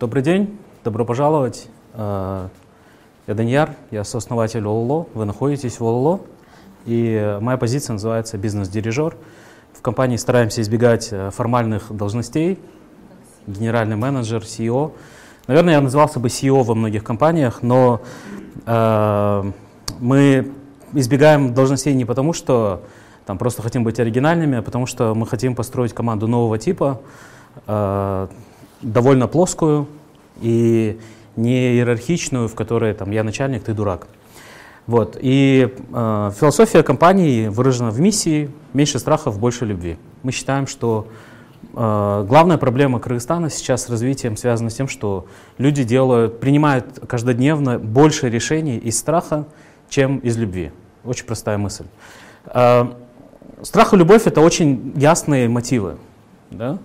Добрый день, добро пожаловать. Я Даньяр, я сооснователь ОЛО. Вы находитесь в ОЛО. И моя позиция называется «Бизнес-дирижер». В компании стараемся избегать формальных должностей. Генеральный менеджер, CEO. Наверное, я назывался бы CEO во многих компаниях, но мы избегаем должностей не потому, что там просто хотим быть оригинальными, а потому что мы хотим построить команду нового типа, довольно плоскую и не иерархичную, в которой там, я начальник, ты дурак. Вот. И философия компании выражена в миссии «меньше страхов, больше любви». Мы считаем, что главная проблема Кыргызстана сейчас с развитием связана с тем, что люди принимают каждодневно больше решений из страха, чем из любви. Очень простая мысль. Страх и любовь — это очень ясные мотивы. Да?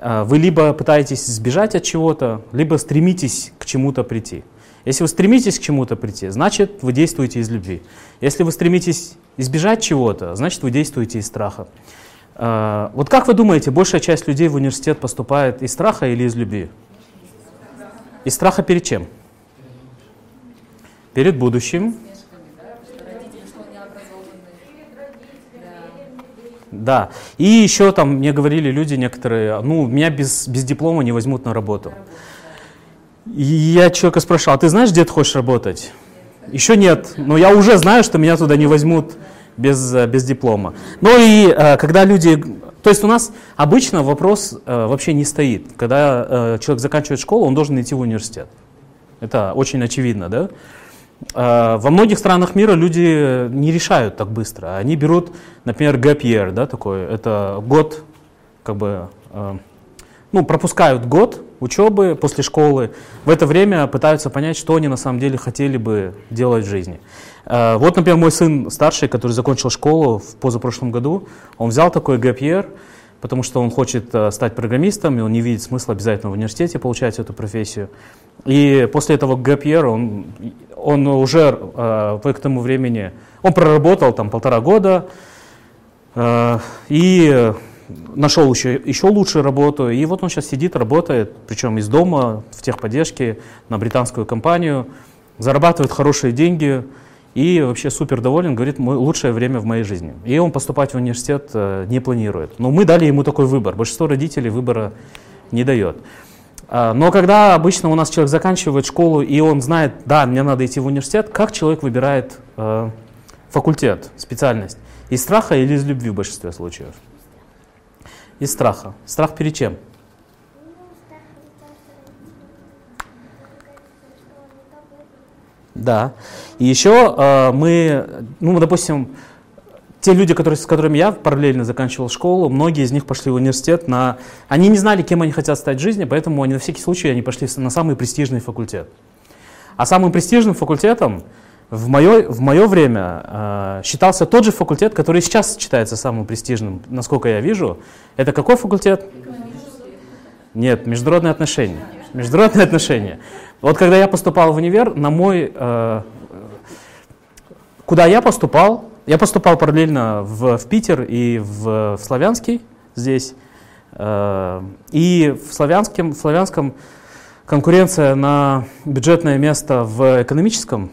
Вы либо пытаетесь сбежать от чего-то, либо стремитесь к чему-то прийти. Если вы стремитесь к чему-то прийти, значит, вы действуете из любви. Если вы стремитесь избежать чего-то, значит, вы действуете из страха. Вот как вы думаете, большая часть людей в университет поступает из страха или из любви? Из страха перед чем? Перед будущим. Да. И еще там мне говорили люди некоторые, меня без диплома не возьмут на работу. И я человека спрашивал, а ты знаешь, где ты хочешь работать? Еще нет, но я уже знаю, что меня туда не возьмут без диплома. Ну и когда люди... То есть у нас обычно вопрос вообще не стоит. Когда человек заканчивает школу, он должен идти в университет. Это очень очевидно, да? Во многих странах мира люди не решают так быстро. Они берут, например, gap year, да, такой, это год, как бы, пропускают год учебы после школы. В это время пытаются понять, что они на самом деле хотели бы делать в жизни. Вот, например, мой сын старший, который закончил школу в позапрошлом году, он взял такой gap year, потому что он хочет стать программистом, и он не видит смысла обязательно в университете получать эту профессию. И после этого gap year он уже к тому времени, он проработал там 1,5 года и нашел еще лучшую работу. И вот он сейчас сидит, работает, причем из дома, в техподдержке, на британскую компанию, зарабатывает хорошие деньги и вообще супер доволен, говорит, лучшее время в моей жизни. И он поступать в университет не планирует. Но мы дали ему такой выбор. Большинство родителей выбора не дает. Но когда обычно у нас человек заканчивает школу, и он знает, да, мне надо идти в университет, как человек выбирает факультет, специальность? Из страха или из любви в большинстве случаев? Из страха. Страх перед чем? Да. И еще мы, допустим, те люди, с которыми я параллельно заканчивал школу, многие из них пошли в университет Они не знали, кем они хотят стать в жизни, поэтому они на всякий случай пошли на самый престижный факультет. А самым престижным факультетом в мое время считался тот же факультет, который сейчас считается самым престижным, насколько я вижу. Это какой факультет? Нет, международные отношения. Международные отношения. Вот когда я поступал в универ, куда я поступал? Я поступал параллельно в Питер и в Славянский здесь. И в Славянском конкуренция на бюджетное место в экономическом,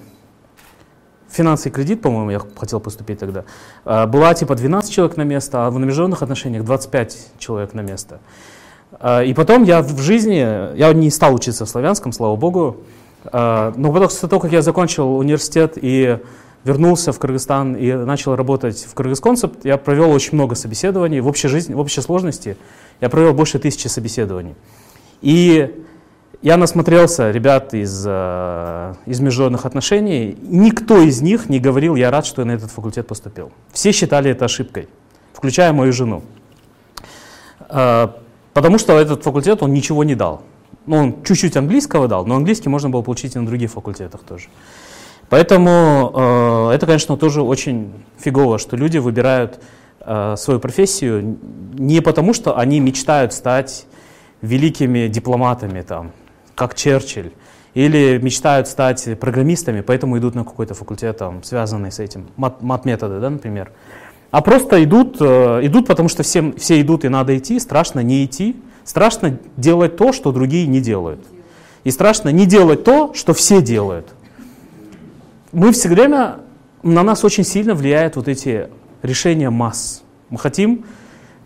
финансы и кредит, по-моему, я хотел поступить тогда, была типа 12 человек на место, а в международных отношениях 25 человек на место. И потом я не стал учиться в Славянском, слава богу, но после того, как я закончил университет и вернулся в Кыргызстан и начал работать в Кыргыз Концепт, я провел очень много собеседований. В общей сложности я провел больше 1000 собеседований. И я насмотрелся ребят из международных отношений. Никто из них не говорил, я рад, что я на этот факультет поступил. Все считали это ошибкой, включая мою жену. Потому что этот факультет, он ничего не дал. Он чуть-чуть английского дал, но английский можно было получить и на других факультетах тоже. Поэтому это, конечно, тоже очень фигово, что люди выбирают свою профессию не потому, что они мечтают стать великими дипломатами, там, как Черчилль, или мечтают стать программистами, поэтому идут на какой-то факультет, там, связанный с этим, мат-методы, да, например. А просто идут, потому что все идут и надо идти, страшно не идти, страшно делать то, что другие не делают. И страшно не делать то, что все делают. Мы все время, на нас очень сильно влияют вот эти решения масс. Мы хотим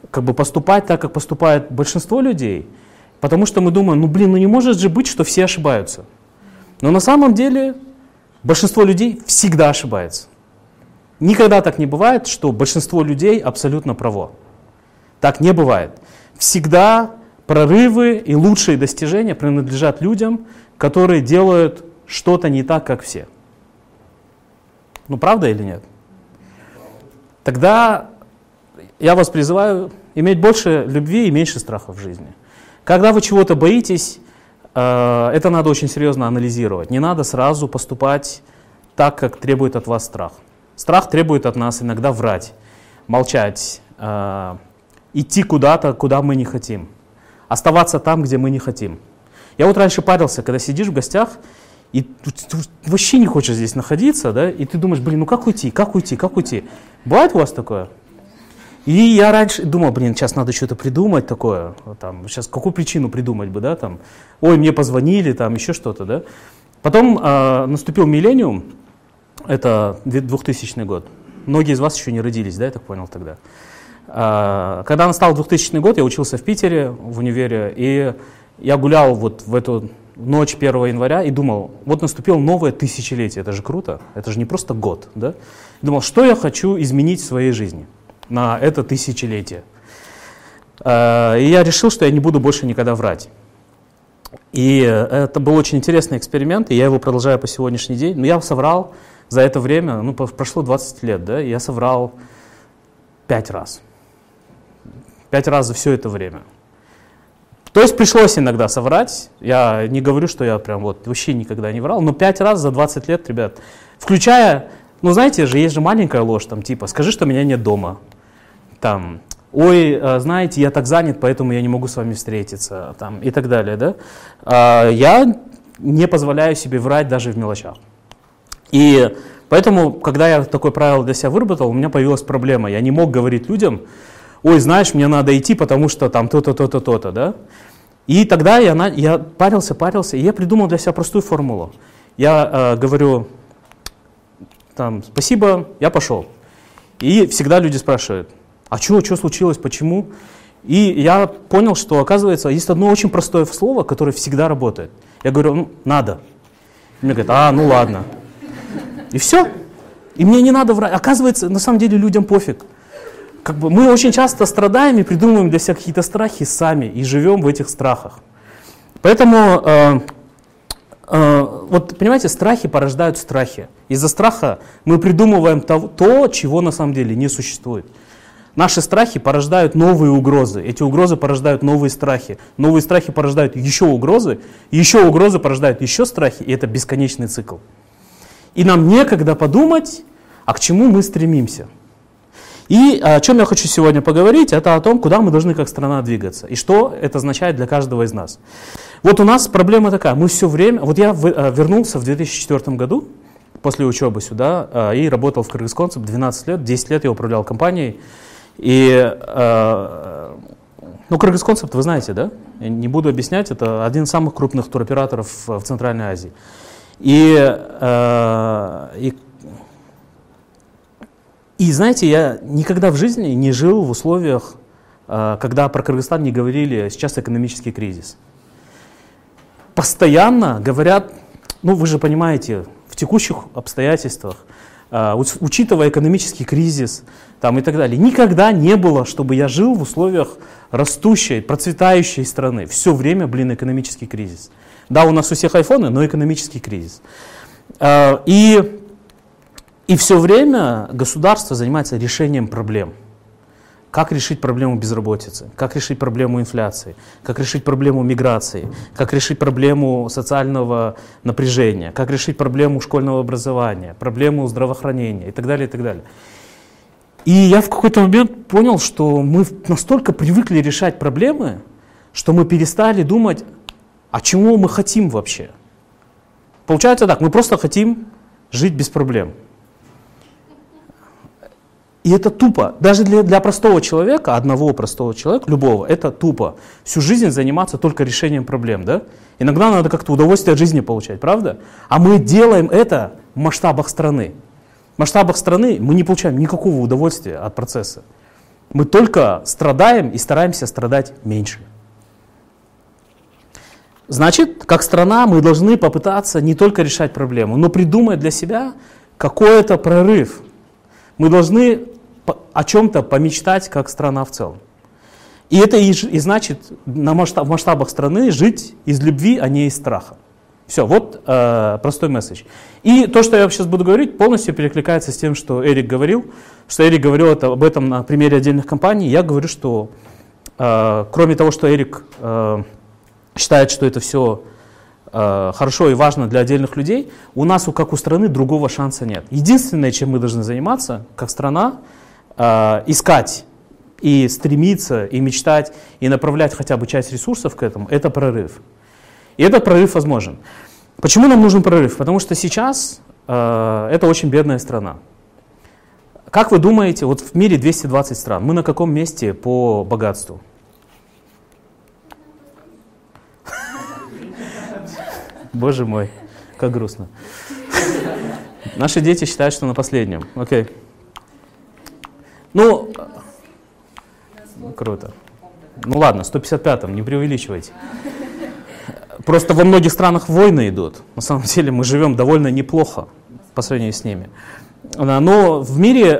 как бы поступать так, как поступает большинство людей, потому что мы думаем, ну не может же быть, что все ошибаются. Но на самом деле большинство людей всегда ошибается. Никогда так не бывает, что большинство людей абсолютно право. Так не бывает. Всегда прорывы и лучшие достижения принадлежат людям, которые делают что-то не так, как все. Ну, правда или нет? Тогда я вас призываю иметь больше любви и меньше страха в жизни. Когда вы чего-то боитесь, это надо очень серьезно анализировать. Не надо сразу поступать так, как требует от вас страх. Страх требует от нас иногда врать, молчать, идти куда-то, куда мы не хотим, оставаться там, где мы не хотим. Я вот раньше парился, когда сидишь в гостях, и ты вообще не хочешь здесь находиться, да? И ты думаешь, ну как уйти, как уйти, как уйти? Бывает у вас такое? И я раньше думал, сейчас надо что-то придумать такое, там, сейчас какую причину придумать бы, да, там, ой, мне позвонили, там, еще что-то, да. Потом наступил миллениум, это 2000 год. Многие из вас еще не родились, да, я так понял тогда. Когда настал 2000 год, я учился в Питере, в универе, и я гулял вот в эту ночь 1 января и думал, вот наступило новое тысячелетие, это же круто, это же не просто год, да. Думал, что я хочу изменить в своей жизни на это тысячелетие. И я решил, что я не буду больше никогда врать. И это был очень интересный эксперимент, и я его продолжаю по сегодняшний день. Но я соврал за это время, прошло 20 лет, да, я соврал 5 раз. 5 раз за все это время. То есть пришлось иногда соврать. Я не говорю, что я прям вот вообще никогда не врал, но 5 раз за 20 лет, ребят, включая, знаете же, есть же маленькая ложь, там типа, скажи, что меня нет дома. Там, ой, знаете, я так занят, поэтому я не могу с вами встретиться, там, и так далее, да. Я не позволяю себе врать даже в мелочах. И поэтому, когда я такое правило для себя выработал, у меня появилась проблема. Я не мог говорить людям, ой, знаешь, мне надо идти, потому что там то-то, то-то, то-то, да. И тогда я парился, и я придумал для себя простую формулу. Я говорю, там, спасибо, я пошел. И всегда люди спрашивают, а что случилось, почему? И я понял, что, оказывается, есть одно очень простое слово, которое всегда работает. Я говорю, надо. И мне говорят, ладно. И все. И мне не надо врать. Оказывается, на самом деле людям пофиг. Как бы мы очень часто страдаем и придумываем для себя какие-то страхи сами и живем в этих страхах. Поэтому, понимаете, страхи порождают страхи. Из-за страха мы придумываем то, чего на самом деле не существует. Наши страхи порождают новые угрозы. Эти угрозы порождают новые страхи. Новые страхи порождают еще угрозы. Еще угрозы порождают еще страхи. И это бесконечный цикл. И нам некогда подумать, а к чему мы стремимся. И о чем я хочу сегодня поговорить, это о том, куда мы должны как страна двигаться. И что это означает для каждого из нас. Вот у нас проблема такая. Мы все время... Вот я вернулся в 2004 году после учебы сюда и работал в Кыргыз Концепт 12 лет. 10 лет я управлял компанией. И Кыргыз Концепт, вы знаете, да? Я не буду объяснять, это один из самых крупных туроператоров в Центральной Азии. И знаете, я никогда в жизни не жил в условиях, когда про Кыргызстан не говорили, сейчас экономический кризис. Постоянно говорят, вы же понимаете, в текущих обстоятельствах, учитывая экономический кризис там, и так далее, никогда не было, чтобы я жил в условиях растущей, процветающей страны. Все время, экономический кризис. Да, у нас у всех айфоны, но экономический кризис. И все время государство занимается решением проблем. Как решить проблему безработицы, как решить проблему инфляции, как решить проблему миграции, как решить проблему социального напряжения, как решить проблему школьного образования, проблему здравоохранения и так далее, и так далее. И я в какой-то момент понял, что мы настолько привыкли решать проблемы, что мы перестали думать, а чего мы хотим вообще. Получается так, мы просто хотим жить без проблем. И это тупо. Даже для простого человека, одного простого человека, любого, это тупо. Всю жизнь заниматься только решением проблем, да? Иногда надо как-то удовольствие от жизни получать, правда? А мы делаем это в масштабах страны. В масштабах страны мы не получаем никакого удовольствия от процесса. Мы только страдаем и стараемся страдать меньше. Значит, как страна мы должны попытаться не только решать проблему, но придумать для себя какой-то прорыв. Мы должны о чем-то помечтать, как страна в целом. И это и значит в масштабах страны жить из любви, а не из страха. Все, вот простой месседж. И то, что я сейчас буду говорить, полностью перекликается с тем, что Эрик говорил. Что Эрик говорил об этом на примере отдельных компаний. Я говорю, что кроме того, что Эрик считает, что это все хорошо и важно для отдельных людей, у нас, как у страны, другого шанса нет. Единственное, чем мы должны заниматься, как страна, искать и стремиться, и мечтать, и направлять хотя бы часть ресурсов к этому, это прорыв. И этот прорыв возможен. Почему нам нужен прорыв? Потому что сейчас это очень бедная страна. Как вы думаете, вот в мире 220 стран, мы на каком месте по богатству? Боже мой, как грустно. Наши дети считают, что на последнем. Окей. Ну, круто. Ну ладно, 155-м, не преувеличивайте. Просто во многих странах войны идут. На самом деле мы живем довольно неплохо по сравнению с ними. Но в мире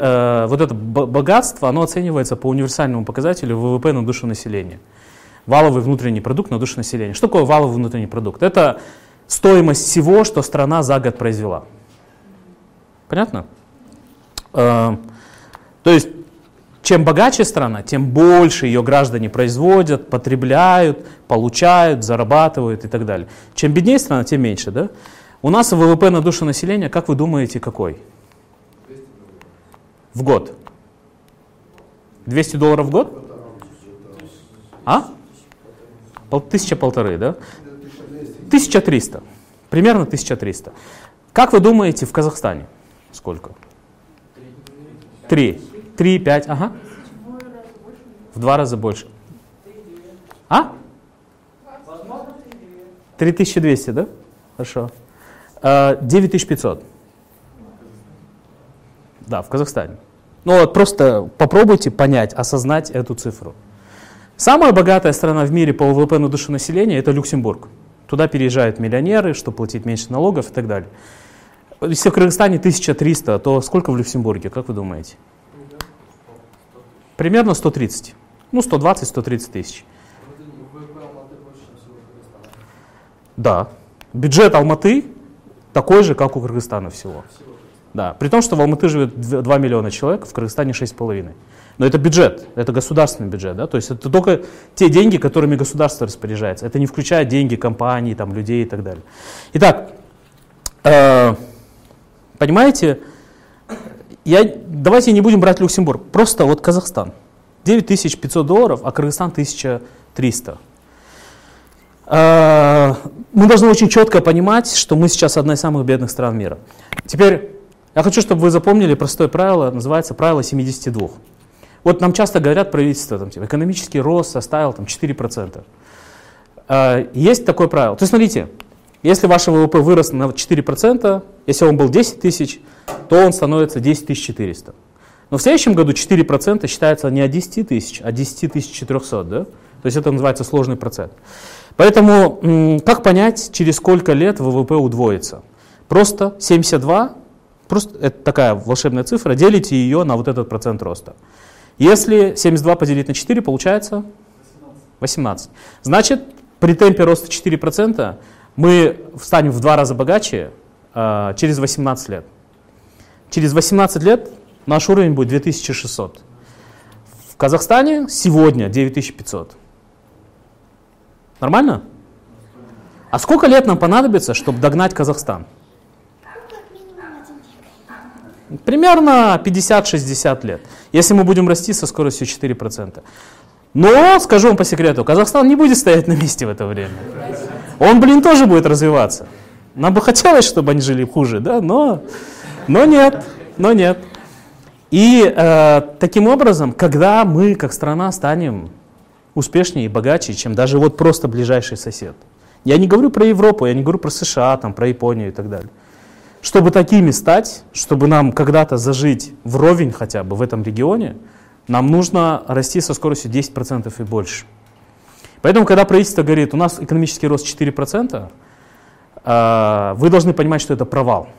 вот это богатство, оно оценивается по универсальному показателю ВВП на душу населения. Валовый внутренний продукт на душу населения. Что такое валовый внутренний продукт? Это стоимость всего, что страна за год произвела. Понятно? То есть, чем богаче страна, тем больше ее граждане производят, потребляют, получают, зарабатывают и так далее. Чем беднее страна, тем меньше, да? У нас ВВП на душу населения, как вы думаете, какой? В год. $200 в год? А? 1500, да? 1300. Примерно 1300. Как вы думаете, в Казахстане сколько? 3, 5, ага. В 2 раза больше. А? 3200, да? Хорошо. 9500. Да, в Казахстане. Ну вот просто попробуйте понять, осознать эту цифру. Самая богатая страна в мире по ВВП на душу населения – это Люксембург. Туда переезжают миллионеры, чтобы платить меньше налогов и так далее. Если в Кыргызстане 1300, то сколько в Люксембурге, как вы думаете? Примерно 130. Ну, 120-130 тысяч. Да. Бюджет Алматы такой же, как у Кыргызстана всего. Да. При том, что в Алматы живет 2 миллиона человек, в Кыргызстане 6,5. Но это бюджет, это государственный бюджет, да? То есть это только те деньги, которыми государство распоряжается. Это не включает деньги компаний, там, людей и так далее. Итак, понимаете, давайте не будем брать Люксембург, просто вот Казахстан. $9500, а Кыргызстан 1300. Мы должны очень четко понимать, что мы сейчас одна из самых бедных стран мира. Теперь я хочу, чтобы вы запомнили простое правило, называется правило 72. Вот нам часто говорят правительство, там, типа, экономический рост составил там, 4%. Есть такое правило. То есть, смотрите, если ваш ВВП вырос на 4%, если он был 10 тысяч, то он становится 10 400. Но в следующем году 4% считается не от 10 тысяч, а 10 400. Да? То есть это называется сложный процент. Поэтому как понять, через сколько лет ВВП удвоится? Просто 72, просто это такая волшебная цифра, делите ее на вот этот процент роста. Если 72 поделить на 4, получается 18. Значит, при темпе роста 4% мы станем в 2 раза богаче через 18 лет. Через 18 лет наш уровень будет 2600. В Казахстане сегодня 9500. Нормально? А сколько лет нам понадобится, чтобы догнать Казахстан? Примерно 50-60 лет, если мы будем расти со скоростью 4%. Но, скажу вам по секрету, Казахстан не будет стоять на месте в это время. Он, тоже будет развиваться. Нам бы хотелось, чтобы они жили хуже, да? Но нет. И таким образом, когда мы как страна станем успешнее и богаче, чем даже вот просто ближайший сосед. Я не говорю про Европу, я не говорю про США, там, про Японию и так далее. Чтобы такими стать, чтобы нам когда-то зажить вровень хотя бы в этом регионе, нам нужно расти со скоростью 10% и больше. Поэтому, когда правительство говорит, у нас экономический рост 4%, вы должны понимать, что это провал.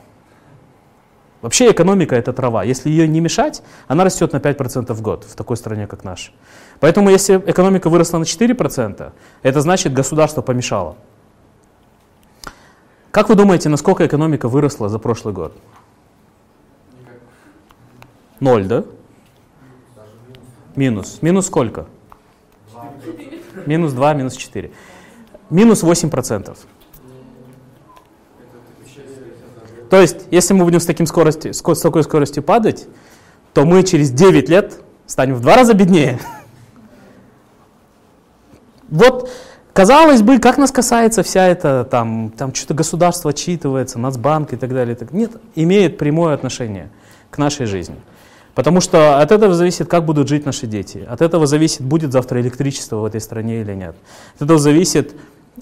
Вообще экономика — это трава. Если ее не мешать, она растет на 5% в год в такой стране, как наша. Поэтому если экономика выросла на 4%, это значит, государство помешало. Как вы думаете, насколько экономика выросла за прошлый год? 0, да? Минус. Минус сколько? Минус 2, минус 4. Минус 8%. То есть, если мы будем с такой скоростью падать, то мы через 9 лет станем в 2 раза беднее. Вот, казалось бы, как нас касается вся эта, там что-то государство отчитывается, Нацбанк и так далее. Нет, имеет прямое отношение к нашей жизни. Потому что от этого зависит, как будут жить наши дети. От этого зависит, будет завтра электричество в этой стране или нет. От этого зависит,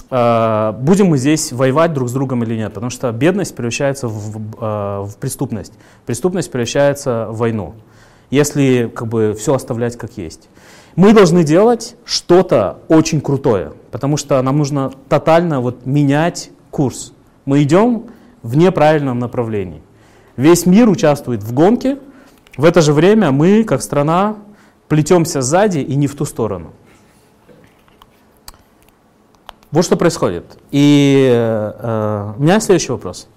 будем мы здесь воевать друг с другом или нет, потому что бедность превращается в преступность, преступность превращается в войну, если как бы все оставлять как есть. Мы должны делать что-то очень крутое, потому что нам нужно тотально вот менять курс. Мы идем в неправильном направлении. Весь мир участвует в гонке, в это же время мы, как страна, плетемся сзади и не в ту сторону. Вот что происходит. И у меня следующий вопрос.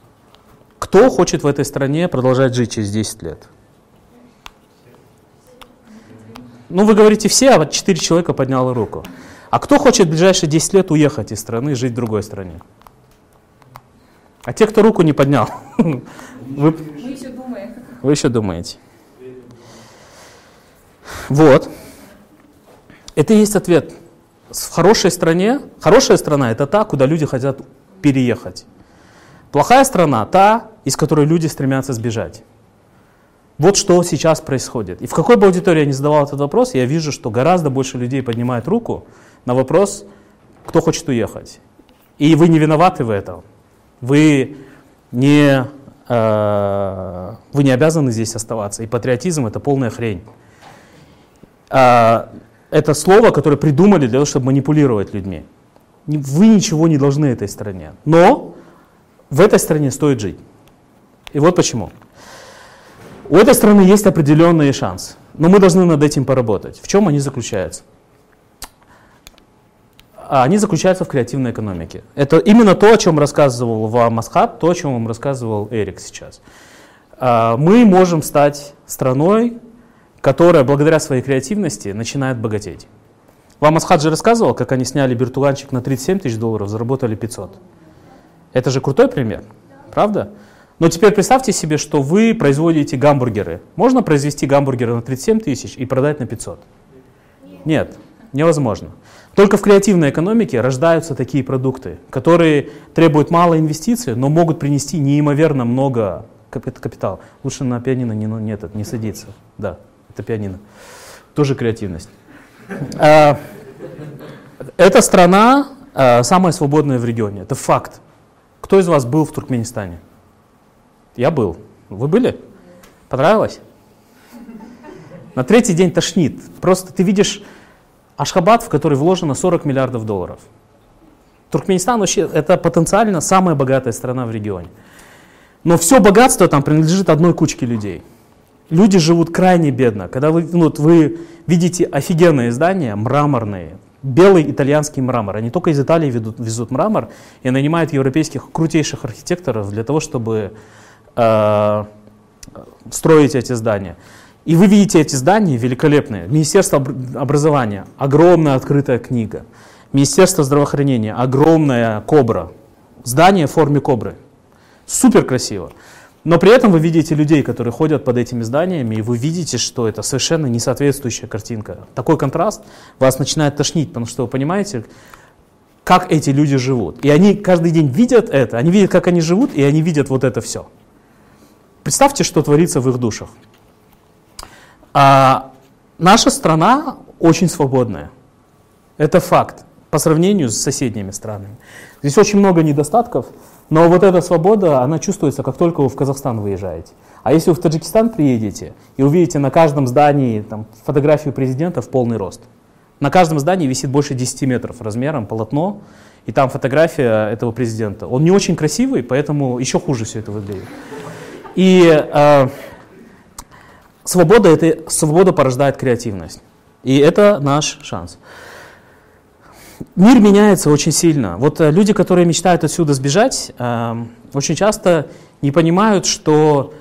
Кто хочет в этой стране продолжать жить через 10 лет? Ну, вы говорите все, а вот 4 человека подняло руку. А кто хочет в ближайшие 10 лет уехать из страны и жить в другой стране? А те, кто руку не поднял, вы еще думаете. Вот. Это и есть ответ. В хорошей стране, хорошая страна — это та, куда люди хотят переехать. Плохая страна — та, из которой люди стремятся сбежать. Вот что сейчас происходит. И в какой бы аудитории я ни задавал этот вопрос, я вижу, что гораздо больше людей поднимает руку на вопрос, кто хочет уехать. И вы не виноваты в этом. Вы не обязаны здесь оставаться. И патриотизм — это полная хрень. Это слово, которое придумали для того, чтобы манипулировать людьми. Вы ничего не должны этой стране. Но в этой стране стоит жить. И вот почему. У этой страны есть определенные шансы. Но мы должны над этим поработать. В чем они заключаются? Они заключаются в креативной экономике. Это именно то, о чем рассказывал вам Асхат, то, о чем вам рассказывал Эрик сейчас. Мы можем стать страной, которая благодаря своей креативности начинает богатеть. Вам Асхат же рассказывал, как они сняли биртуганчик на $37 тысяч, заработали 500. Это же крутой пример, правда? Но теперь представьте себе, что вы производите гамбургеры. Можно произвести гамбургеры на 37 тысяч и продать на 500? Нет, невозможно. Только в креативной экономике рождаются такие продукты, которые требуют мало инвестиций, но могут принести неимоверно много капитала. Лучше на пианино не садиться, да. Это пианино. Тоже креативность. Эта страна самая свободная в регионе. Это факт. Кто из вас был в Туркменистане? Я был. Вы были? Понравилось? На третий день тошнит. Просто ты видишь Ашхабад, в который вложено $40 миллиардов. Туркменистан вообще это потенциально самая богатая страна в регионе. Но все богатство там принадлежит одной кучке людей. Люди живут крайне бедно. Когда вы видите офигенные здания, мраморные, белый итальянский мрамор. Они только из Италии везут мрамор и нанимают европейских крутейших архитекторов для того, чтобы строить эти здания. И вы видите эти здания великолепные. Министерство образования — огромная открытая книга. Министерство здравоохранения — огромная кобра. Здание в форме кобры. Супер красиво. Но при этом вы видите людей, которые ходят под этими зданиями, и вы видите, что это совершенно несоответствующая картинка. Такой контраст вас начинает тошнить, потому что вы понимаете, как эти люди живут. И они каждый день видят это, они видят, как они живут, и они видят вот это все. Представьте, что творится в их душах. Наша страна очень свободная. Это факт. По сравнению с соседними странами. Здесь очень много недостатков, но вот эта свобода, она чувствуется, как только вы в Казахстан выезжаете. А если вы в Таджикистан приедете и увидите на каждом здании там, фотографию президента в полный рост. На каждом здании висит больше 10 метров размером полотно, и там фотография этого президента. Он не очень красивый, поэтому еще хуже все это выглядит. И свобода порождает креативность. И это наш шанс. Мир меняется очень сильно. Вот люди, которые мечтают отсюда сбежать, очень часто не понимают, что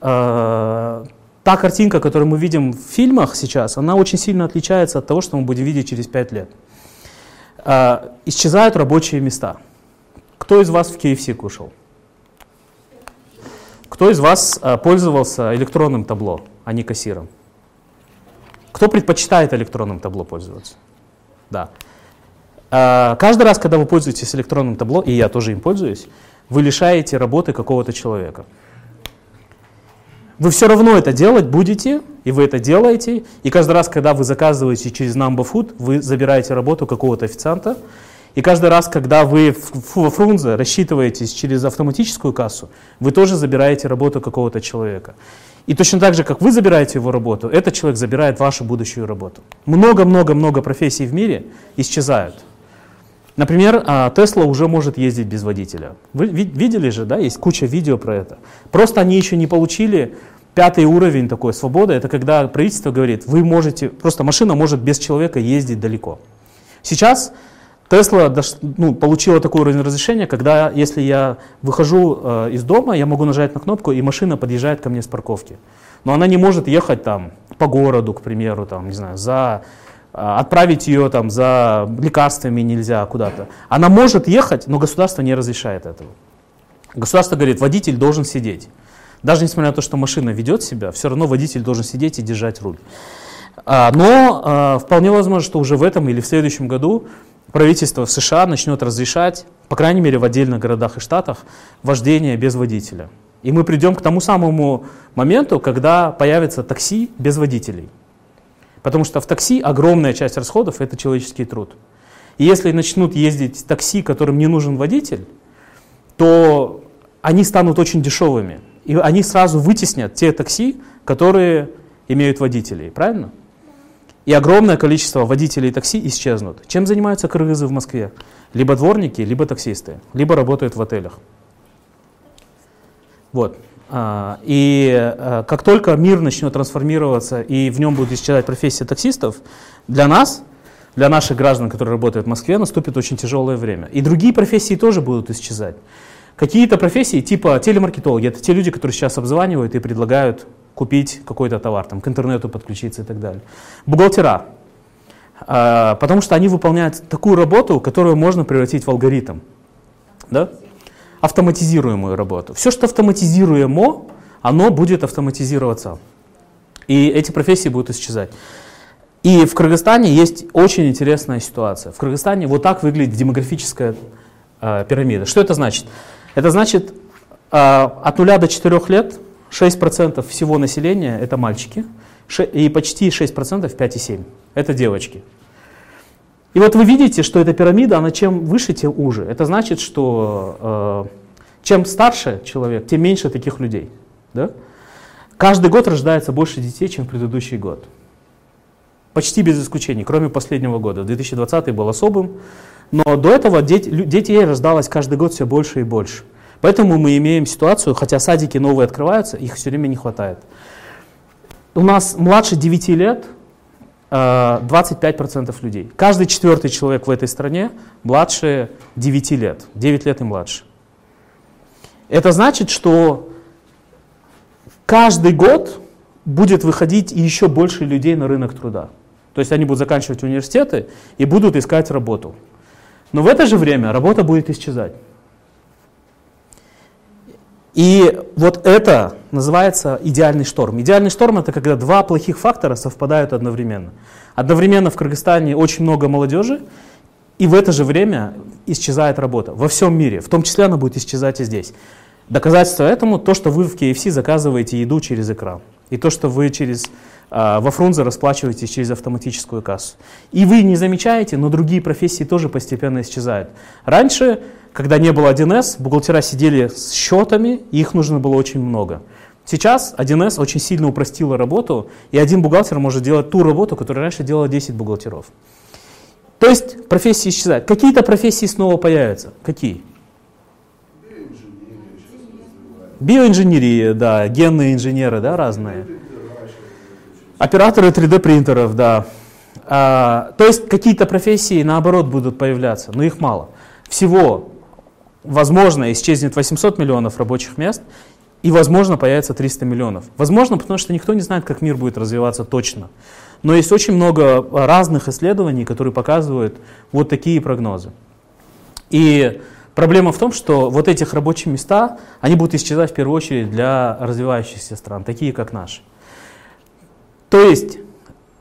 та картинка, которую мы видим в фильмах сейчас, она очень сильно отличается от того, что мы будем видеть через 5 лет. Исчезают рабочие места. Кто из вас в KFC кушал? Кто из вас пользовался электронным табло, а не кассиром? Кто предпочитает электронным табло пользоваться? Да. Каждый раз, когда вы пользуетесь электронным табло, и я тоже им пользуюсь, вы лишаете работы какого-то человека. Вы все равно это делать будете, и вы это делаете, и каждый раз, когда вы заказываете через Number Food, вы забираете работу какого-то официанта, и каждый раз, когда вы во Фрунзе рассчитываетесь через автоматическую кассу, вы тоже забираете работу какого-то человека. И точно так же, как вы забираете его работу, этот человек забирает вашу будущую работу. Много-много-много профессий в мире исчезают. Например, Tesla уже может ездить без водителя. Вы видели же, да, есть куча видео про это. Просто они еще не получили 5-й уровень такой свободы. Это когда правительство говорит, вы можете, просто машина может без человека ездить далеко. Сейчас Tesla получила такой уровень разрешения, когда если я выхожу из дома, я могу нажать на кнопку, и машина подъезжает ко мне с парковки. Но она не может ехать там по городу, к примеру, там, не знаю, отправить ее там, за лекарствами нельзя куда-то. Она может ехать, но государство не разрешает этого. Государство говорит, водитель должен сидеть. Даже несмотря на то, что машина ведет себя, все равно водитель должен сидеть и держать руль. Но вполне возможно, что уже в этом или в следующем году правительство США начнет разрешать, по крайней мере в отдельных городах и штатах, вождение без водителя. И мы придем к тому самому моменту, когда появится такси без водителей. Потому что в такси огромная часть расходов — это человеческий труд. И если начнут ездить такси, которым не нужен водитель, то они станут очень дешевыми. И они сразу вытеснят те такси, которые имеют водителей. Правильно? И огромное количество водителей такси исчезнут. Чем занимаются кыргызы в Москве? Либо дворники, либо таксисты, либо работают в отелях. Вот. И как только мир начнет трансформироваться и в нем будет исчезать профессия таксистов, для нас, для наших граждан, которые работают в Москве, наступит очень тяжелое время. И другие профессии тоже будут исчезать. Какие-то профессии, типа телемаркетологи, это те люди, которые сейчас обзванивают и предлагают купить какой-то товар, там, к интернету подключиться и так далее. Бухгалтера, потому что они выполняют такую работу, которую можно превратить в алгоритм. Да? Автоматизируемую работу. Все, что автоматизируемо, оно будет автоматизироваться. И эти профессии будут исчезать. И в Кыргызстане есть очень интересная ситуация. В Кыргызстане вот так выглядит демографическая пирамида. Что это значит? Это значит, от 0 до 4 лет 6% всего населения — это мальчики, и почти 6% — 5,7% — это девочки. И вот вы видите, что эта пирамида, она чем выше, тем уже. Это значит, что чем старше человек, тем меньше таких людей. Да? Каждый год рождается больше детей, чем в предыдущий год. Почти без исключений, кроме последнего года. 2020 был особым. Но до этого детей рождалось каждый год все больше и больше. Поэтому мы имеем ситуацию, хотя садики новые открываются, их все время не хватает. У нас младше 9 лет 25% людей. Каждый четвертый человек в этой стране младше 9 лет. 9 лет и младше. Это значит, что каждый год будет выходить еще больше людей на рынок труда. То есть они будут заканчивать университеты и будут искать работу. Но в это же время работа будет исчезать. И вот это называется идеальный шторм. Идеальный шторм — это когда два плохих фактора совпадают одновременно. Одновременно в Кыргызстане очень много молодежи, и в это же время исчезает работа во всем мире. В том числе она будет исчезать и здесь. Доказательство этому — то, что вы в KFC заказываете еду через экран. И то, что вы во Фрунзе расплачиваетесь через автоматическую кассу. И вы не замечаете, но другие профессии тоже постепенно исчезают. Раньше, когда не было 1С, бухгалтера сидели с счетами, и их нужно было очень много. Сейчас 1С очень сильно упростила работу, и один бухгалтер может делать ту работу, которую раньше делало 10 бухгалтеров. То есть профессии исчезают. Какие-то профессии снова появятся. Какие? Биоинженерия, да, генные инженеры, да, разные. Операторы 3D-принтеров, да. То есть какие-то профессии, наоборот, будут появляться, но их мало. Всего, возможно, исчезнет 800 миллионов рабочих мест, и, возможно, появится 300 миллионов. Возможно, потому что никто не знает, как мир будет развиваться точно. Но есть очень много разных исследований, которые показывают вот такие прогнозы. И проблема в том, что вот этих рабочих места, они будут исчезать в первую очередь для развивающихся стран, такие как наши. То есть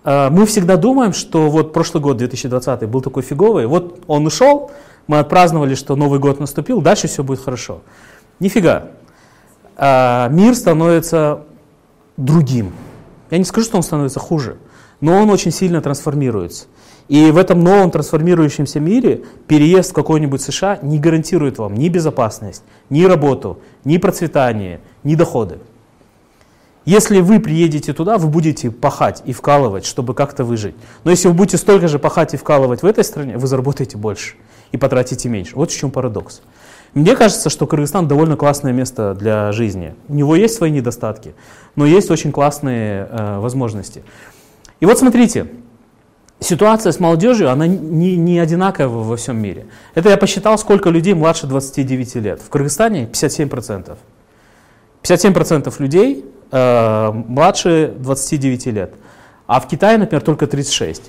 мы всегда думаем, что вот прошлый год, 2020, был такой фиговый, вот он ушел, мы отпраздновали, что Новый год наступил, дальше все будет хорошо. Нифига. Мир становится другим. Я не скажу, что он становится хуже, но он очень сильно трансформируется. И в этом новом трансформирующемся мире переезд в какой-нибудь США не гарантирует вам ни безопасность, ни работу, ни процветание, ни доходы. Если вы приедете туда, вы будете пахать и вкалывать, чтобы как-то выжить. Но если вы будете столько же пахать и вкалывать в этой стране, вы заработаете больше и потратите меньше. Вот в чем парадокс. Мне кажется, что Кыргызстан довольно классное место для жизни. У него есть свои недостатки, но есть очень классные возможности. И вот смотрите, ситуация с молодежью, она не одинакова во всем мире. Это я посчитал, сколько людей младше 29 лет. В Кыргызстане 57%. 57% людей младше 29 лет. А в Китае, например, только 36%.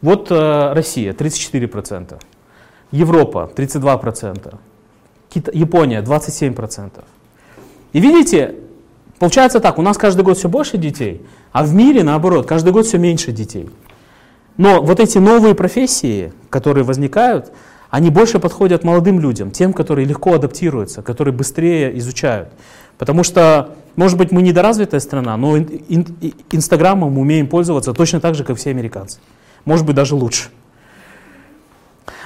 Вот Россия 34%. Европа 32%, Япония 27%. И видите, получается так, у нас каждый год все больше детей, а в мире наоборот, каждый год все меньше детей. Но вот эти новые профессии, которые возникают, они больше подходят молодым людям, тем, которые легко адаптируются, которые быстрее изучают. Потому что, может быть, мы недоразвитая страна, но Инстаграмом мы умеем пользоваться точно так же, как все американцы. Может быть, даже лучше.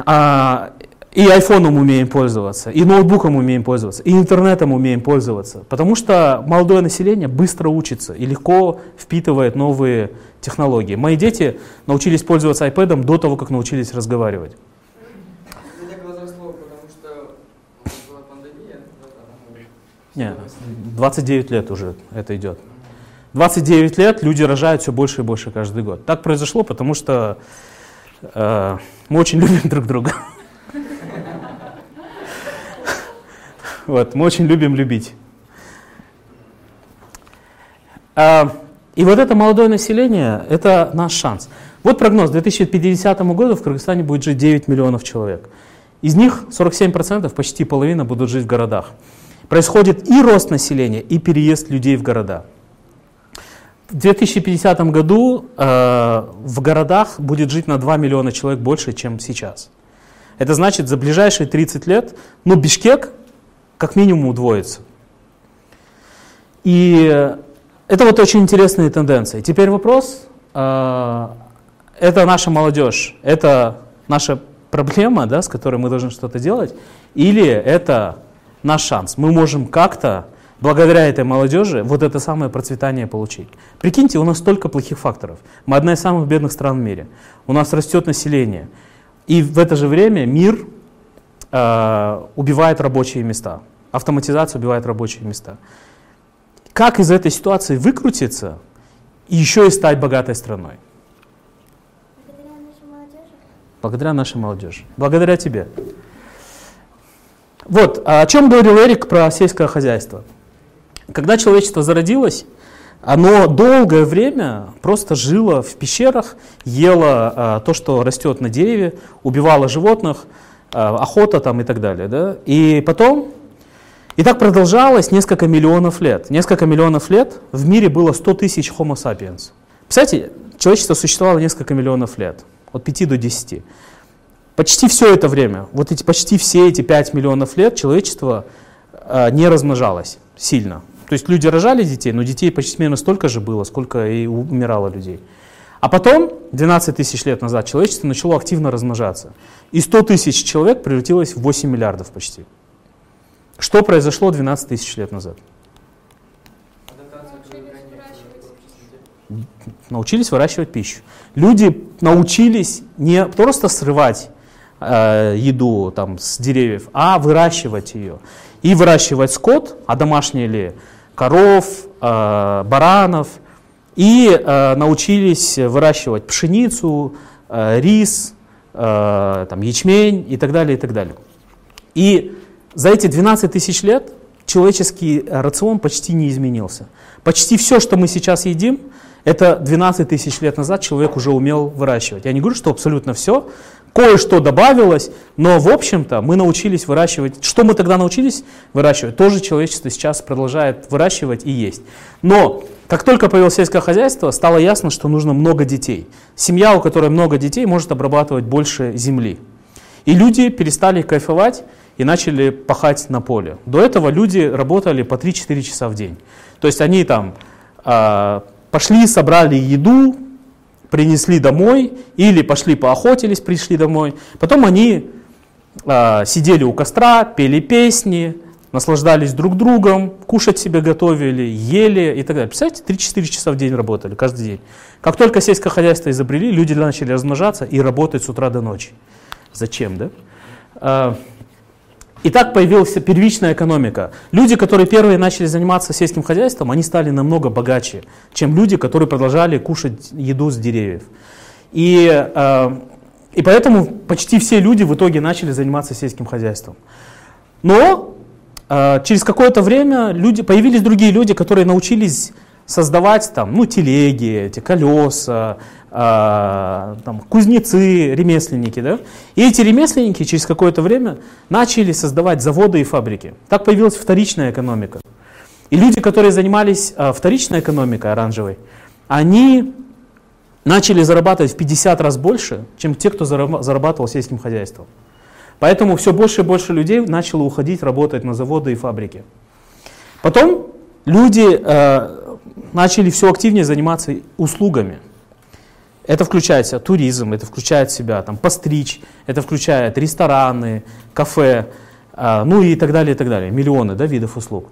И айфоном умеем пользоваться, и ноутбуком умеем пользоваться, и интернетом умеем пользоваться. Потому что молодое население быстро учится и легко впитывает новые технологии. Мои дети научились пользоваться iPad'ом до того, как научились разговаривать. Это так возросло, потому что была пандемия. Нет, 29 лет уже это идет. 29 лет люди рожают все больше и больше каждый год. Так произошло, потому что... мы очень любим друг друга. Вот, мы очень любим любить. И вот это молодое население, это наш шанс. Вот прогноз, к 2050 году в Кыргызстане будет жить 9 миллионов человек. Из них 47%, почти половина, будут жить в городах. Происходит и рост населения, и переезд людей в города. В 2050 году в городах будет жить на 2 миллиона человек больше, чем сейчас. Это значит, за ближайшие 30 лет, ну, Бишкек как минимум удвоится. И это вот очень интересные тенденции. Теперь вопрос, это наша молодежь, это наша проблема, да, с которой мы должны что-то делать, или это наш шанс? Мы можем как-то... благодаря этой молодежи вот это самое процветание получить. Прикиньте, у нас столько плохих факторов. Мы одна из самых бедных стран в мире. У нас растет население. И в это же время мир убивает рабочие места. Автоматизация убивает рабочие места. Как из этой ситуации выкрутиться и еще и стать богатой страной? Благодаря нашей молодежи. Благодаря нашей молодежи. Благодаря тебе. Вот, о чем говорил Эрик про сельское хозяйство. Когда человечество зародилось, оно долгое время просто жило в пещерах, ело то, что растет на дереве, убивало животных, охота там и так далее. Да? И потом, и так продолжалось несколько миллионов лет. Несколько миллионов лет в мире было 100 тысяч Homo sapiens. Представляете, человечество существовало несколько миллионов лет, от 5 до 10. Почти все это время, вот эти, почти все эти 5 миллионов лет человечество не размножалось сильно. То есть люди рожали детей, но детей почти примерно столько же было, сколько и умирало людей. А потом, 12 тысяч лет назад, человечество начало активно размножаться. И 100 тысяч человек превратилось в 8 миллиардов почти. Что произошло 12 тысяч лет назад? Научились выращивать пищу. Люди научились не просто срывать еду там, с деревьев, а выращивать ее. И выращивать скот, а домашние ли коров, баранов. И научились выращивать пшеницу, рис, там, ячмень и так далее, и так далее. И за эти 12 тысяч лет человеческий рацион почти не изменился. Почти все, что мы сейчас едим, это 12 тысяч лет назад человек уже умел выращивать. Я не говорю, что абсолютно все, кое-что добавилось, но в общем-то мы научились выращивать. Что мы тогда научились выращивать, тоже человечество сейчас продолжает выращивать и есть. Но как только появилось сельское хозяйство, стало ясно, что нужно много детей. Семья, у которой много детей, может обрабатывать больше земли. И люди перестали кайфовать и начали пахать на поле. До этого люди работали по 3-4 часа в день. То есть они там пошли, собрали еду, принесли домой, или пошли поохотились, пришли домой. Потом они сидели у костра, пели песни, наслаждались друг другом, кушать себе готовили, ели и так далее. Представляете, 3-4 часа в день работали, каждый день. Как только сельское хозяйство изобрели, люди начали размножаться и работать с утра до ночи. Зачем, да? И так появилась первичная экономика. Люди, которые первые начали заниматься сельским хозяйством, они стали намного богаче, чем люди, которые продолжали кушать еду с деревьев. И поэтому почти все люди в итоге начали заниматься сельским хозяйством. Но через какое-то время появились другие люди, которые научились создавать там, телеги, эти колеса, там, кузнецы, ремесленники. Да? И эти ремесленники через какое-то время начали создавать заводы и фабрики. Так появилась вторичная экономика. И люди, которые занимались вторичной экономикой оранжевой, они начали зарабатывать в 50 раз больше, чем те, кто зарабатывал сельским хозяйством. Поэтому все больше и больше людей начало уходить работать на заводы и фабрики. Потом люди начали все активнее заниматься услугами. Это включает в себя туризм, это включает в себя там, постричь, это включает рестораны, кафе, ну и так далее, миллионы видов услуг.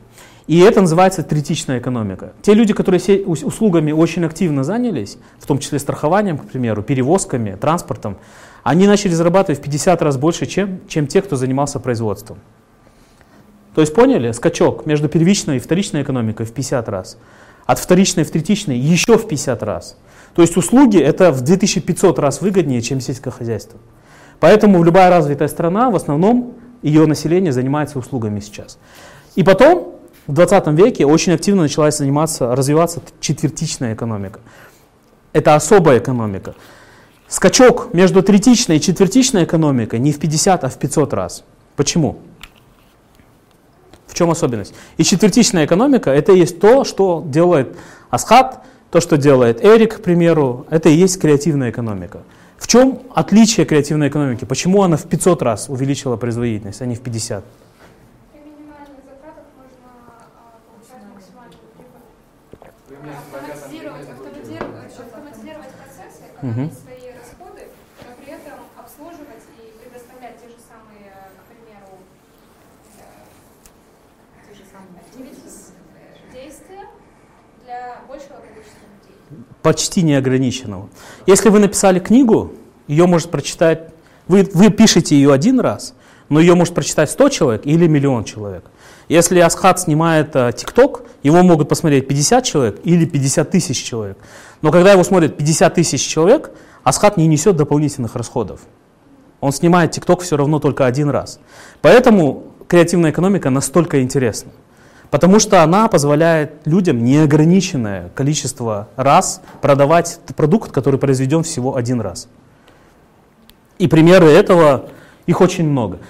И это называется третичная экономика. Те люди, которые услугами очень активно занялись, в том числе страхованием, к примеру, перевозками, транспортом, они начали зарабатывать в 50 раз больше, чем те, кто занимался производством. То есть поняли? Скачок между первичной и вторичной экономикой в 50 раз. От вторичной в третичной еще в 50 раз. То есть услуги это в 2500 раз выгоднее, чем сельское хозяйство. Поэтому любая развитая страна, в основном ее население занимается услугами сейчас. И потом, в 20 веке, очень активно начала развиваться четвертичная экономика. Это особая экономика. Скачок между третичной и четвертичной экономикой не в 50, а в 500 раз. Почему? В чем особенность? И четвертичная экономика — это и есть то, что делает Асхат, то, что делает Эрик, к примеру. Это и есть креативная экономика. В чем отличие креативной экономики? Почему она в 500 раз увеличила производительность, а не в 50? При минимальных затратах можно получать максимальный прибыль. Автоматизировать процессы, экономить свои расходы, но при этом обслуживать и предоставлять те же самые, к примеру, действия для большего количества людей. Почти неограниченного. Если вы написали книгу, ее может прочитать, вы пишете ее один раз, но ее может прочитать 100 человек или миллион человек. Если Асхат снимает TikTok, его могут посмотреть 50 человек или 50 тысяч человек. Но когда его смотрят 50 тысяч человек, Асхат не несет дополнительных расходов. Он снимает TikTok все равно только один раз. Поэтому креативная экономика настолько интересна. Потому что она позволяет людям неограниченное количество раз продавать продукт, который произведен всего один раз. И примеры этого, их очень много.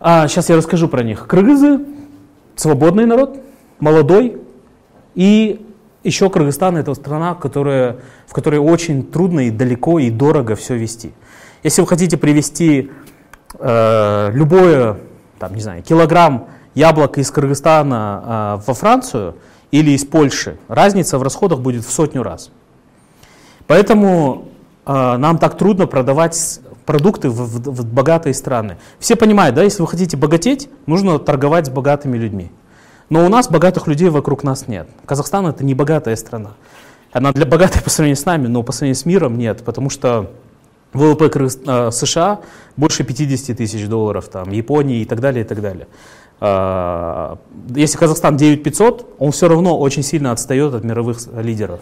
Сейчас я расскажу про них. Кыргызы, свободный народ, молодой. И еще Кыргызстан — это страна, в которой очень трудно и далеко и дорого все вести. Если вы хотите привезти любое, килограмм яблок из Кыргызстана во Францию, или из Польши, разница в расходах будет в 100 раз. Поэтому нам так трудно продавать продукты в богатые страны. Все понимают, да, если вы хотите богатеть, нужно торговать с богатыми людьми. Но у нас богатых людей вокруг нас нет. Казахстан — это не богатая страна. Она для богатых по сравнению с нами, но по сравнению с миром нет, потому что ВВП США больше 50 тысяч долларов, там, Японии и так далее, и так далее. Если Казахстан 9500, он все равно очень сильно отстает от мировых лидеров.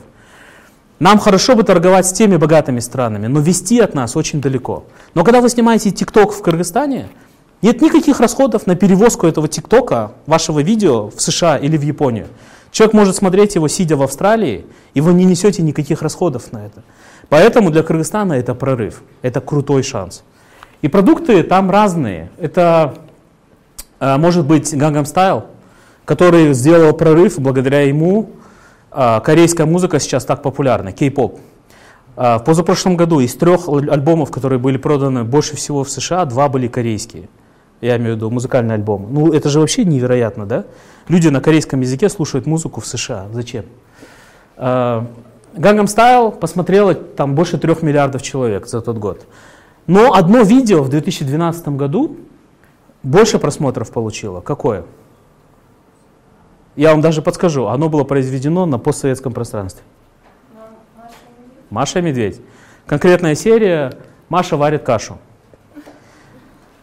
Нам хорошо бы торговать с теми богатыми странами, но вести от нас очень далеко. Но когда вы снимаете TikTok в Кыргызстане, нет никаких расходов на перевозку этого TikTok, вашего видео, в США или в Японию. Человек может смотреть его, сидя в Австралии, и вы не несете никаких расходов на это. Поэтому для Кыргызстана это прорыв, это крутой шанс. И продукты там разные. Это может быть Gangnam Style, который сделал прорыв, благодаря ему корейская музыка сейчас так популярна, кей-поп. В позапрошлом году из 3 альбомов, которые были проданы больше всего в США, 2 были корейские. Я имею в виду музыкальные альбомы. Ну это же вообще невероятно, да? Люди на корейском языке слушают музыку в США. Зачем? Gangnam Style посмотрело там больше 3 миллиардов человек за тот год. Но одно видео в 2012 году больше просмотров получило. Какое? Я вам даже подскажу. Оно было произведено на постсоветском пространстве. Маша и Медведь. Конкретная серия «Маша варит кашу».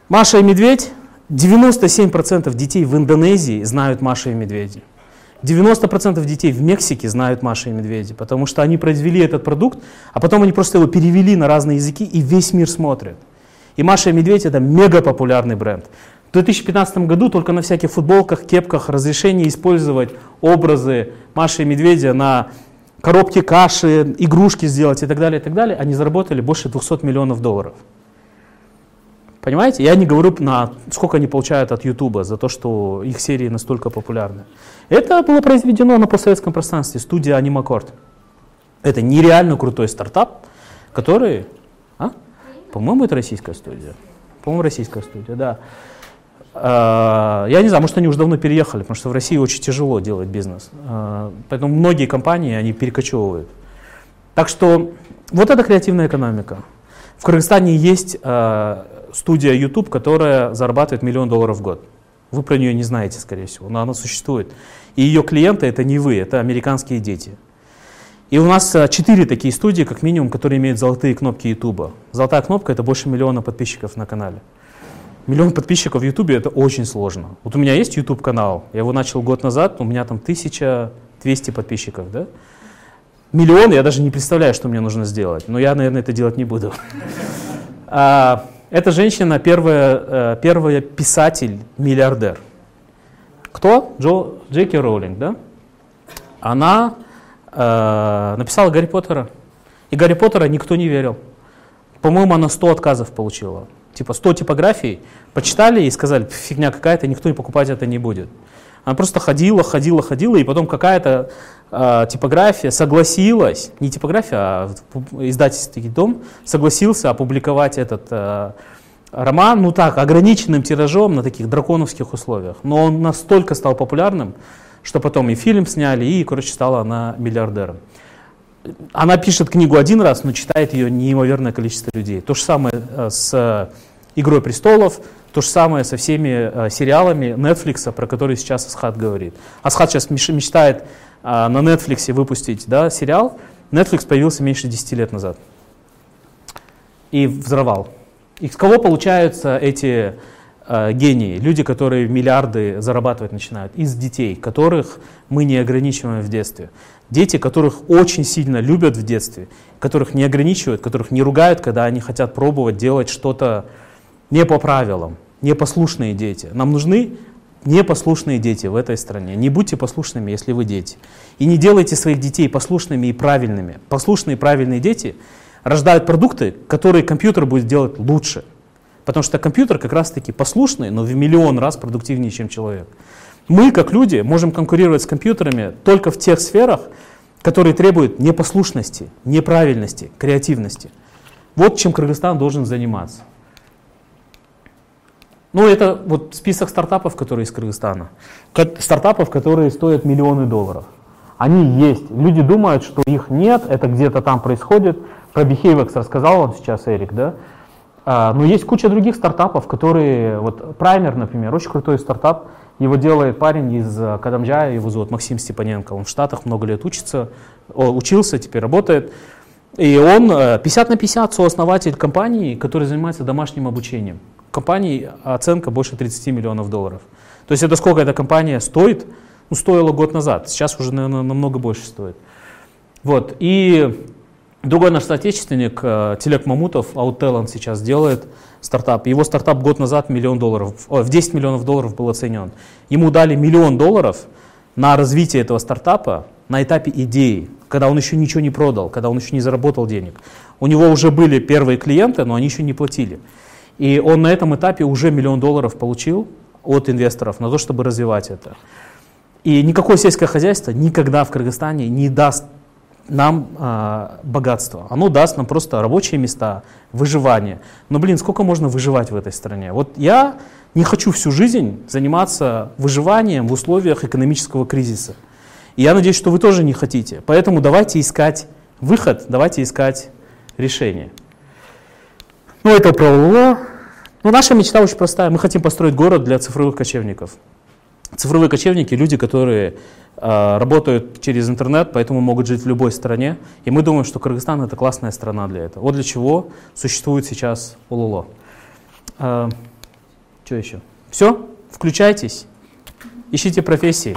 Маша и Медведь. 97% детей в Индонезии знают Машу и Медведя. 90% детей в Мексике знают Машу и Медведя, потому что они произвели этот продукт, а потом они просто его перевели на разные языки, и весь мир смотрит. И Маша и Медведь — это мега популярный бренд. В 2015 году только на всяких футболках, кепках разрешение использовать образы Маши и Медведя на коробке каши, игрушки сделать и так далее, они заработали больше 200 миллионов долларов. Понимаете? Я не говорю, сколько они получают от YouTube за то, что их серии настолько популярны. Это было произведено на постсоветском пространстве, студия Анимакорд. Это нереально крутой стартап, который... По-моему, это российская студия. По-моему, российская студия, да. Я не знаю, может, они уже давно переехали, потому что в России очень тяжело делать бизнес. Поэтому многие компании, они перекочевывают. Так что вот это креативная экономика. В Кыргызстане есть студия YouTube, которая зарабатывает $1 миллион в год. Вы про нее не знаете, скорее всего, но она существует. И ее клиенты — это не вы, это американские дети. И у нас 4 такие студии, как минимум, которые имеют золотые кнопки YouTube. Золотая кнопка — это больше 1 миллиона подписчиков на канале. 1 миллион подписчиков в YouTube — это очень сложно. Вот у меня есть YouTube-канал, я его начал год назад, у меня там 1200 подписчиков, да? 1 миллион, я даже не представляю, что мне нужно сделать, но я, наверное, это делать не буду. Эта женщина — первая писатель-миллиардер. Кто? Джеки Роулинг, да? Она написала Гарри Поттера. И Гарри Поттера никто не верил. По-моему, она 100 отказов получила. Типа 100 типографий почитали и сказали, фигня какая-то, никто не покупать это не будет. Она просто ходила, и потом какая-то типография согласилась, не типография, а издательский дом согласился опубликовать этот роман, ну так, ограниченным тиражом на таких драконовских условиях. Но он настолько стал популярным, что потом и фильм сняли, и, короче, стала она миллиардером. Она пишет книгу 1 раз, но читает ее неимоверное количество людей. То же самое с «Игрой престолов», то же самое со всеми сериалами Netflix, про которые сейчас Асхат говорит. Асхат сейчас мечтает на Netflix выпустить, да, сериал. Netflix появился меньше 10 лет назад и взорвал. Из кого получаются эти гении? Люди, которые миллиарды зарабатывать начинают. Из детей, которых мы не ограничиваем в детстве. Дети, которых очень сильно любят в детстве, которых не ограничивают, которых не ругают, когда они хотят пробовать делать что-то не по правилам. Непослушные дети. Нам нужны непослушные дети в этой стране. Не будьте послушными, если вы дети. И не делайте своих детей послушными и правильными. Послушные и правильные дети рождают продукты, которые компьютер будет делать лучше. Потому что компьютер как раз-таки послушный, но в 1 миллион раз продуктивнее, чем человек. Мы, как люди, можем конкурировать с компьютерами только в тех сферах, которые требуют непослушности, неправильности, креативности. Вот чем Кыргызстан должен заниматься. Ну, это вот список стартапов, которые из Кыргызстана. Стартапов, которые стоят миллионы долларов. Они есть. Люди думают, что их нет, это где-то там происходит. Про Behavex рассказал вам сейчас Эрик, да? Но есть куча других стартапов, которые... Вот Праймер, например, очень крутой стартап. Его делает парень из Кадамджая, его зовут Максим Степаненко. Он в Штатах много лет учился, теперь работает. И он 50/50 сооснователь компании, которая занимается домашним обучением. Компании оценка больше 30 миллионов долларов. То есть это сколько эта компания стоит? Ну, стоила год назад. Сейчас уже, наверное, намного больше стоит. Вот. И другой наш соотечественник, Телек Мамутов, OutTalent сейчас делает стартап. Его стартап год назад в 10 миллионов долларов был оценен. Ему дали $1 миллион на развитие этого стартапа на этапе идеи, когда он еще ничего не продал, когда он еще не заработал денег. У него уже были первые клиенты, но они еще не платили. И он на этом этапе уже $1 миллион получил от инвесторов на то, чтобы развивать это. И никакое сельское хозяйство никогда в Кыргызстане не даст нам богатство. Оно даст нам просто рабочие места, выживание. Но, сколько можно выживать в этой стране? Вот я не хочу всю жизнь заниматься выживанием в условиях экономического кризиса. И я надеюсь, что вы тоже не хотите. Поэтому давайте искать выход, давайте искать решение. Ну, это про ОЛО. Но наша мечта очень простая. Мы хотим построить город для цифровых кочевников. Цифровые кочевники — люди, которые работают через интернет, поэтому могут жить в любой стране. И мы думаем, что Кыргызстан — это классная страна для этого. Вот для чего существует сейчас ОЛО. Что еще? Все? Включайтесь. Ищите профессии.